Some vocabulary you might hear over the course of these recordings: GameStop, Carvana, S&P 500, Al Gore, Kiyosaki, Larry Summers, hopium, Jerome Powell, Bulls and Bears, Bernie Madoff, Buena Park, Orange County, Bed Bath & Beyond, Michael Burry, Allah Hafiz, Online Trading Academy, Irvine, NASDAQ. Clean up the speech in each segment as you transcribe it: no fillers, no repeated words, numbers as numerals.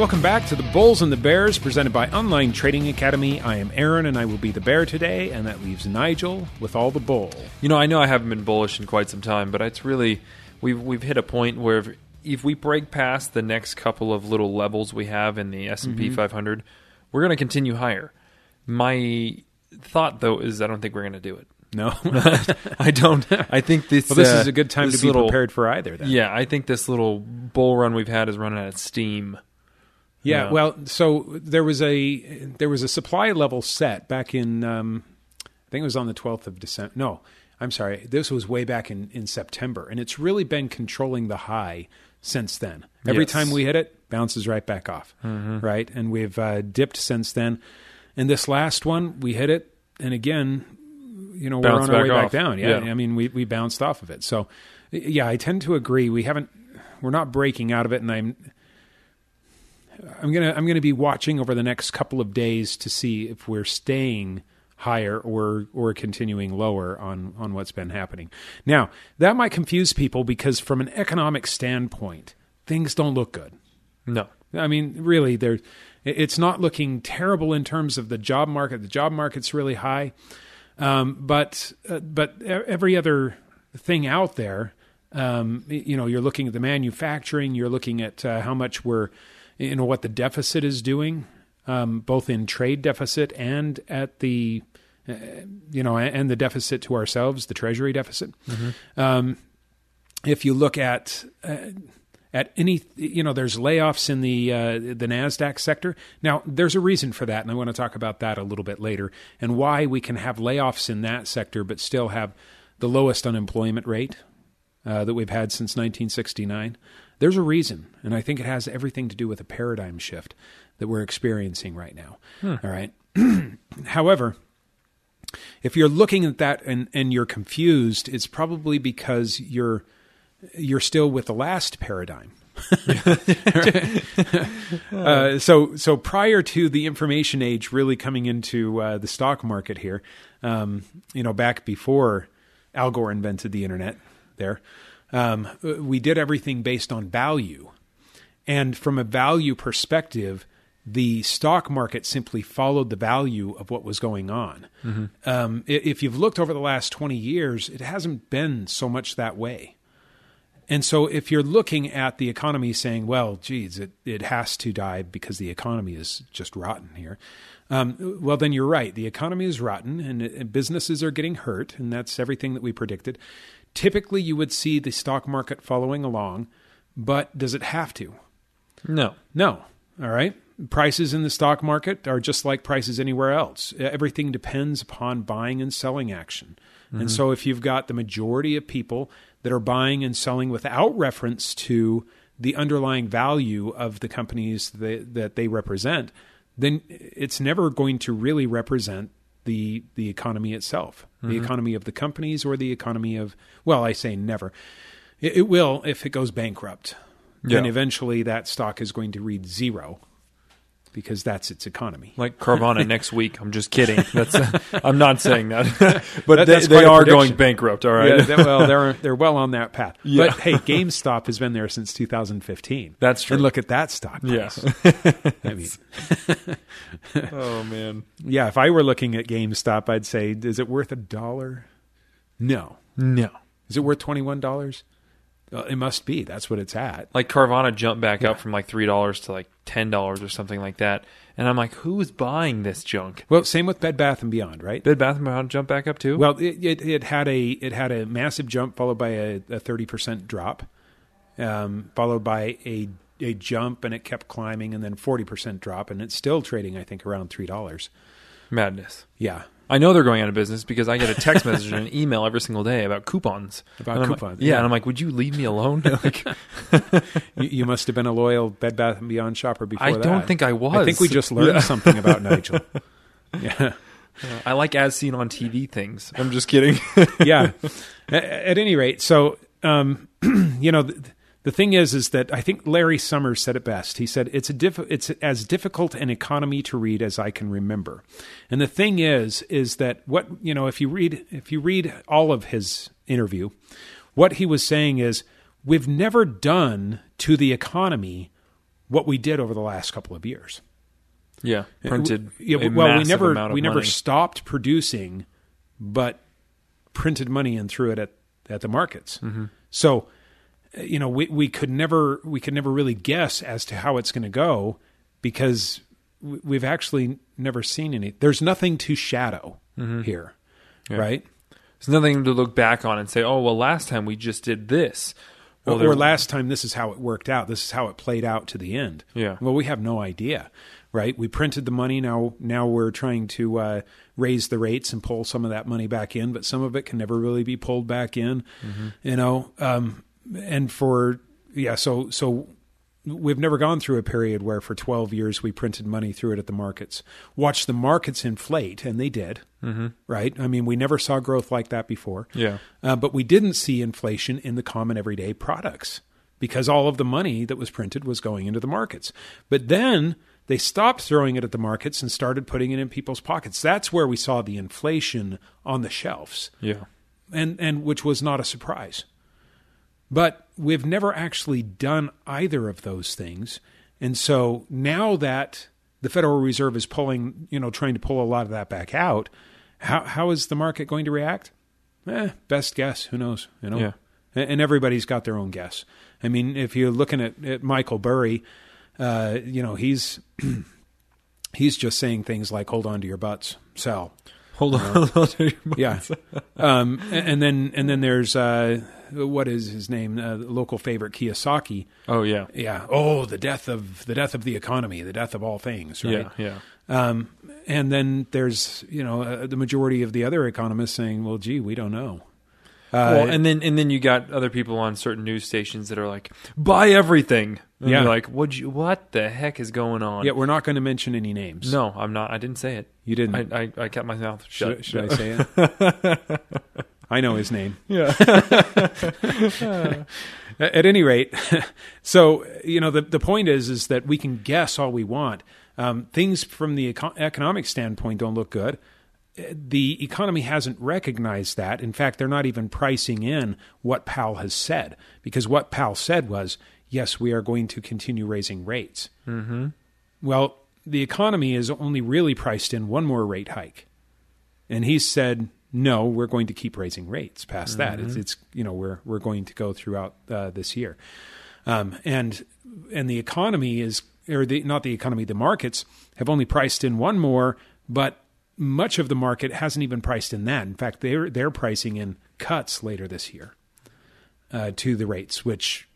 Welcome back to The Bulls and the Bears, presented by Online Trading Academy. I am Aaron, and I will be the bear today, and that leaves Nigel with all the bull. You know I haven't been bullish in quite some time, but it's really, we've hit a point where if we break past the next couple of little levels we have in the S&P 500, we're going to continue higher. My thought, though, is I don't think we're going to do it. No, I don't. I think this, well, this is a good time to be prepared for either. Then. Yeah, I think this little bull run we've had is running out of steam. Yeah, yeah. Well, so there was a supply level set back in, I think it was on the 12th of December. No, I'm sorry. This was way back in September. And it's really been controlling the high since then. Every time we hit it, bounces right back off, right? And we've dipped since then. And this last one, we hit it. And again... You know, we're on our way back down. Yeah. I mean, we bounced off of it. So, yeah, I tend to agree. We're not breaking out of it, and I'm gonna be watching over the next couple of days to see if we're staying higher or continuing lower on what's been happening. Now, that might confuse people because from an economic standpoint, things don't look good. No. I mean, really, it's not looking terrible in terms of the job market. The job market's really high. But every other thing out there, you know, you're looking at the manufacturing, you're looking at how much what the deficit is doing, both in trade deficit and at the, and the deficit to ourselves, the Treasury deficit. If you look at any, there's layoffs in the NASDAQ sector. Now, there's a reason for that, and I want to talk about that a little bit later and why we can have layoffs in that sector but still have the lowest unemployment rate that we've had since 1969. There's a reason, and I think it has everything to do with a paradigm shift that we're experiencing right now. All right. However, if you're looking at that and you're confused, it's probably because you're still with the last paradigm. So prior to the information age really coming into the stock market here, back before Al Gore invented the internet there, we did everything based on value. And from a value perspective, the stock market simply followed the value of what was going on. If you've looked over the last 20 years, it hasn't been so much that way. And so if you're looking at the economy saying, well, geez, it has to die because the economy is just rotten here. Well, then you're right. The economy is rotten and businesses are getting hurt. And that's everything that we predicted. Typically, you would see the stock market following along. But does it have to? No. All right. Prices in the stock market are just like prices anywhere else. Everything depends upon buying and selling action. And so if you've got the majority of people that are buying and selling without reference to the underlying value of the companies that they represent, then it's never going to really represent the economy itself, the economy of the companies or the economy of, well, I say never. It will if it goes bankrupt. Yeah. And eventually that stock is going to read zero. Because that's its economy. Like Carvana next week. I'm just kidding. I'm not saying that. But they are going bankrupt, all right? Yeah, they're well on that path. Yeah. But hey, GameStop has been there since 2015. That's true. And look at that stock price. Yeah. I mean. Oh, man. Yeah, if I were looking at GameStop, I'd say, is it worth $1? No. Is it worth $21? Well, it must be. That's what it's at. Like Carvana jumped back up from like $3 to like $10 or something like that. And I'm like, who is buying this junk? Well, same with Bed Bath and Beyond, right? Bed Bath and Beyond jumped back up too? Well, it had a massive jump followed by a 30% drop, followed by a jump, and it kept climbing, and then 40% drop, and it's still trading, I think, around $3. Madness. Yeah. I know they're going out of business because I get a text message and an email every single day about coupons. Like, yeah, and I'm like, would you leave me alone? Like, you must have been a loyal Bed Bath & Beyond shopper before that. I don't think I was. I think we just learned something about Nigel. Yeah. I like as seen on TV things. I'm just kidding. Yeah. At any rate, so, the thing is that I think Larry Summers said it best. He said, it's as difficult an economy to read as I can remember. And the thing is that if you read all of his interview, what he was saying is, we've never done to the economy what we did over the last couple of years. Yeah, printed we never stopped producing, but printed money and threw it at the markets. Mm-hmm. So, you know, we could never really guess as to how it's going to go, because we've actually never seen any. There's nothing to shadow mm-hmm. here, yeah. right? There's nothing to look back on and say, "Oh, well, last time we just did this." Well, or last time this is how it worked out. This is how it played out to the end. Yeah. Well, we have no idea, right? We printed the money. Now we're trying to raise the rates and pull some of that money back in, but some of it can never really be pulled back in. Mm-hmm. You know, so we've never gone through a period where for 12 years we printed money, threw it at the markets, watched the markets inflate, and they did, mm-hmm. right? I mean, we never saw growth like that before. Yeah. But we didn't see inflation in the common everyday products, because all of the money that was printed was going into the markets. But then they stopped throwing it at the markets and started putting it in people's pockets. That's where we saw the inflation on the shelves. Yeah. And which was not a surprise. But we've never actually done either of those things. And so now that the Federal Reserve is trying to pull a lot of that back out, how is the market going to react? Best guess. Who knows? You know, yeah. And everybody's got their own guess. I mean, if you're looking at Michael Burry, you know, he's just saying things like, "Hold on to your butts, sell." Hold on to your butts. Yeah. And then there's. What is his name? Local favorite, Kiyosaki. Oh yeah, yeah. Oh, the death of the economy, the death of all things. Right? Yeah, yeah. And then there's the majority of the other economists saying, "Well, gee, we don't know." And then you got other people on certain news stations that are like, "Buy everything." And yeah. You're like, what the heck is going on? Yeah, we're not going to mention any names. No, I'm not. I didn't say it. You didn't. I kept my mouth shut. Should I say it? I know his name. Yeah. At any rate, so, the point is that we can guess all we want. Things from the economic standpoint don't look good. The economy hasn't recognized that. In fact, they're not even pricing in what Powell has said, because what Powell said was, yes, we are going to continue raising rates. Mm-hmm. Well, the economy is only really priced in one more rate hike. And he said, no, we're going to keep raising rates past that. Mm-hmm. It's we're going to go throughout this year, and the economy the markets have only priced in one more, but much of the market hasn't even priced in that. In fact, they're pricing in cuts later this year to the rates, which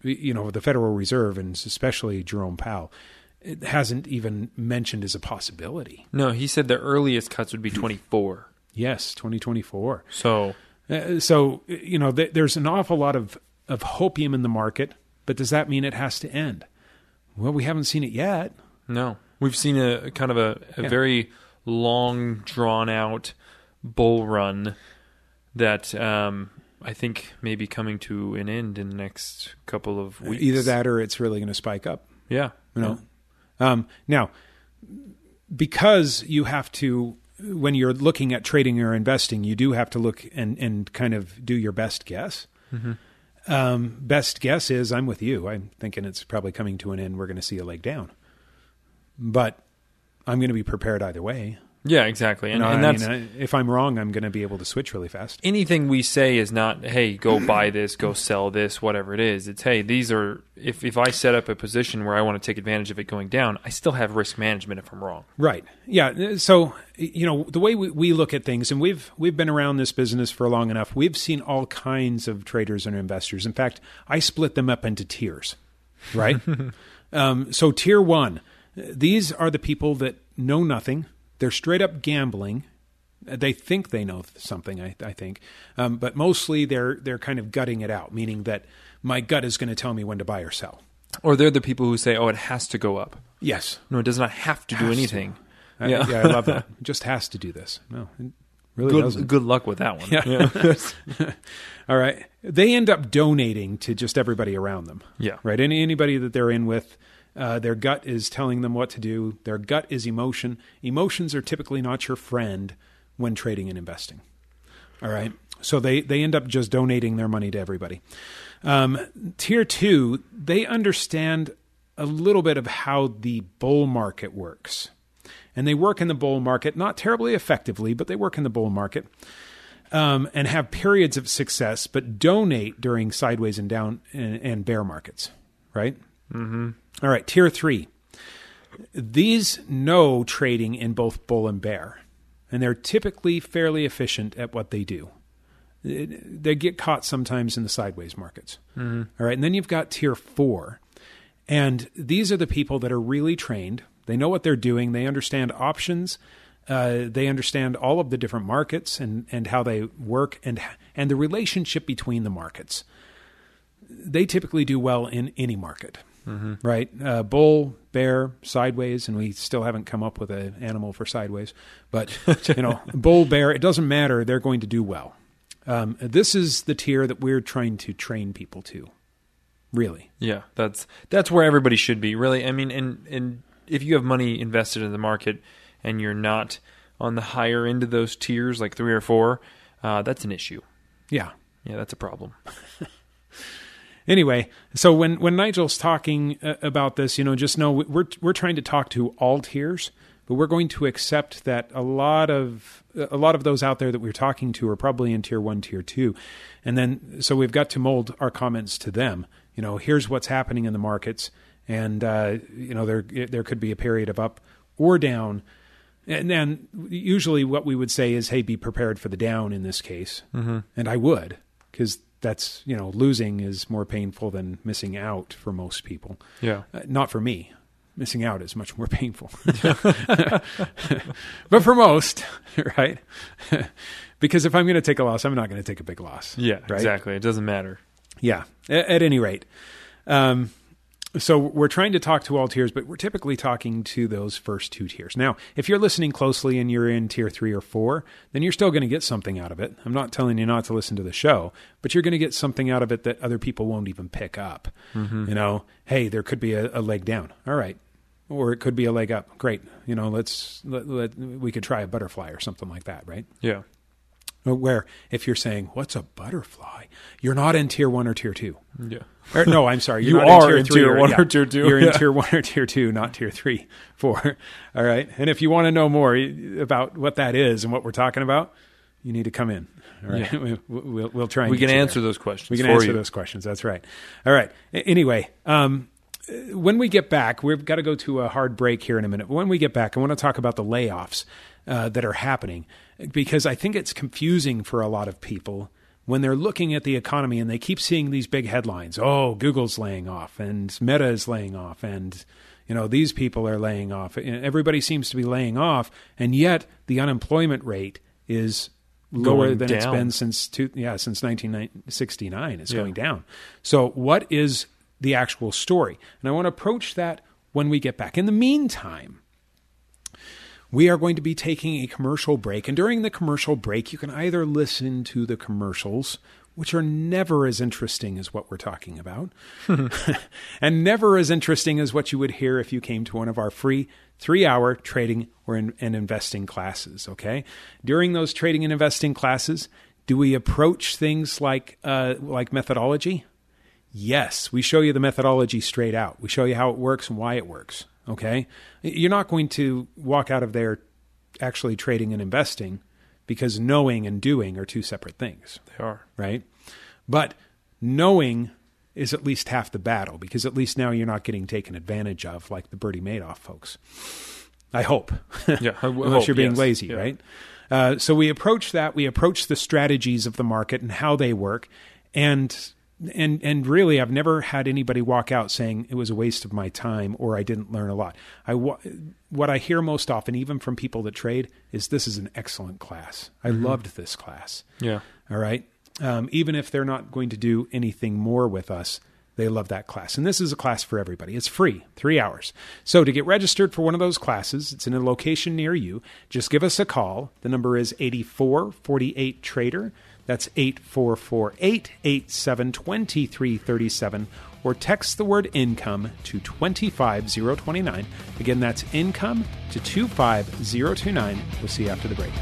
the Federal Reserve and especially Jerome Powell. It hasn't even mentioned as a possibility. No, he said the earliest cuts would be 2024. Yes, 2024. So there's an awful lot of hopium in the market, but does that mean it has to end? Well, we haven't seen it yet. No. We've seen a kind of a very long, drawn-out bull run that I think may be coming to an end in the next couple of weeks. Either that or it's really going to spike up. Yeah. Yeah. Now, because you have to... When you're looking at trading or investing, you do have to look and kind of do your best guess. Mm-hmm. Best guess is I'm with you. I'm thinking it's probably coming to an end. We're going to see a leg down. But I'm going to be prepared either way. Yeah, exactly. If I'm wrong, I'm going to be able to switch really fast. Anything we say is not, hey, go buy this, go sell this, whatever it is. It's, hey, these are, if I set up a position where I want to take advantage of it going down, I still have risk management if I'm wrong. Right. Yeah. So, the way we look at things, and we've been around this business for long enough, we've seen all kinds of traders and investors. In fact, I split them up into tiers, right? So tier one, these are the people that know nothing. They're straight up gambling. They think they know something, I think. But mostly they're kind of gutting it out, meaning that my gut is going to tell me when to buy or sell. Or they're the people who say, oh, it has to go up. Yes. No, it does not have to do anything. I love that. It just has to do this. No, it really doesn't. Good luck with that one. Yeah. All right. They end up donating to just everybody around them. Yeah. Right? Anybody that they're in with. Their gut is telling them what to do. Their gut is emotion. Emotions are typically not your friend when trading and investing. All right. So they end up just donating their money to everybody. Tier two, they understand a little bit of how the bull market works. And they work in the bull market, not terribly effectively, but they work in the bull market and have periods of success, but donate during sideways and down and bear markets, right? Mm-hmm. All right, tier three. These know trading in both bull and bear, and they're typically fairly efficient at what they do. They get caught sometimes in the sideways markets. Mm-hmm. All right, and then you've got tier four. And these are the people that are really trained. They know what they're doing. They understand options. They understand all of the different markets and how they work and the relationship between the markets. They typically do well in any market, mm-hmm. right? Bull, bear, sideways, and we still haven't come up with an animal for sideways. But, you know, bull, bear, it doesn't matter. They're going to do well. This is the tier that we're trying to train people to. Really? Yeah, that's where everybody should be, really. I mean, and if you have money invested in the market and you're not on the higher end of those tiers, like three or four, that's an issue. Yeah. Yeah, that's a problem. Anyway, so when Nigel's talking about this, you know, just know we're trying to talk to all tiers, but we're going to accept that a lot of those out there that we're talking to are probably in tier one, tier two. And then, so we've got to mold our comments to them. You know, here's what's happening in the markets, and you know, there could be a period of up or down, and then usually what we would say is, "Hey, be prepared for the down in this case," mm-hmm. and I would, because that's, you know, losing is more painful than missing out for most people. Yeah, not for me. Missing out is much more painful, but for most, right? Because if I'm going to take a loss, I'm not going to take a big loss. Yeah, right? Exactly. It doesn't matter. Yeah, at any rate. So we're trying to talk to all tiers, but we're typically talking to those first two tiers. Now, if you're listening closely and you're in tier three or four, then you're still going to get something out of it. I'm not telling you not to listen to the show, but you're going to get something out of it that other people won't even pick up. Mm-hmm. You know, hey, there could be a leg down. All right. Or it could be a leg up. Great. You know, we could try a butterfly or something like that, right? Yeah. Where if you're saying, what's a butterfly? You're not in tier one or tier two. Yeah. Or, no, I'm sorry. You're you are in tier one or tier two. You're in tier one or tier two, not tier three, four. All right. And if you want to know more about what that is and what we're talking about, you need to come in. All right. Yeah. We'll try. And we can answer those questions. We can answer those questions. That's right. All right. Anyway, when we get back, we've got to go to a hard break here in a minute. But when we get back, I want to talk about the layoffs that are happening, because I think it's confusing for a lot of people when they're looking at the economy and they keep seeing these big headlines. Oh, Google's laying off and Meta is laying off and, you know, these people are laying off. Everybody seems to be laying off, and yet the unemployment rate is lower than it's been since 1969. It's going down. So what is the actual story? And I want to approach that when we get back. In the meantime, we are going to be taking a commercial break. And during the commercial break, you can either listen to the commercials, which are never as interesting as what we're talking about, and never as interesting as what you would hear if you came to one of our free 3-hour trading and investing classes, okay? During those trading and investing classes, do we approach things like methodology? Yes, we show you the methodology straight out. We show you how it works and why it works. Okay, you're not going to walk out of there actually trading and investing, because knowing and doing are two separate things. They are. Right? But knowing is at least half the battle, because at least now you're not getting taken advantage of like the Bernie Madoff folks. I hope. Yeah, I unless hope, you're being lazy, yeah. Right? So we approach that. We approach the strategies of the market and how they work. And really, I've never had anybody walk out saying it was a waste of my time or I didn't learn a lot. What I hear most often, even from people that trade, is this is an excellent class. I mm-hmm. loved this class. Yeah. All right. Even if they're not going to do anything more with us, they love that class. And this is a class for everybody. It's free, 3 hours. So to get registered for one of those classes, it's in a location near you. Just give us a call. The number is 8448-TRADER. That's 8448-887-2337, or text the word income to 25029. Again, that's income to 25029. We'll see you after the break.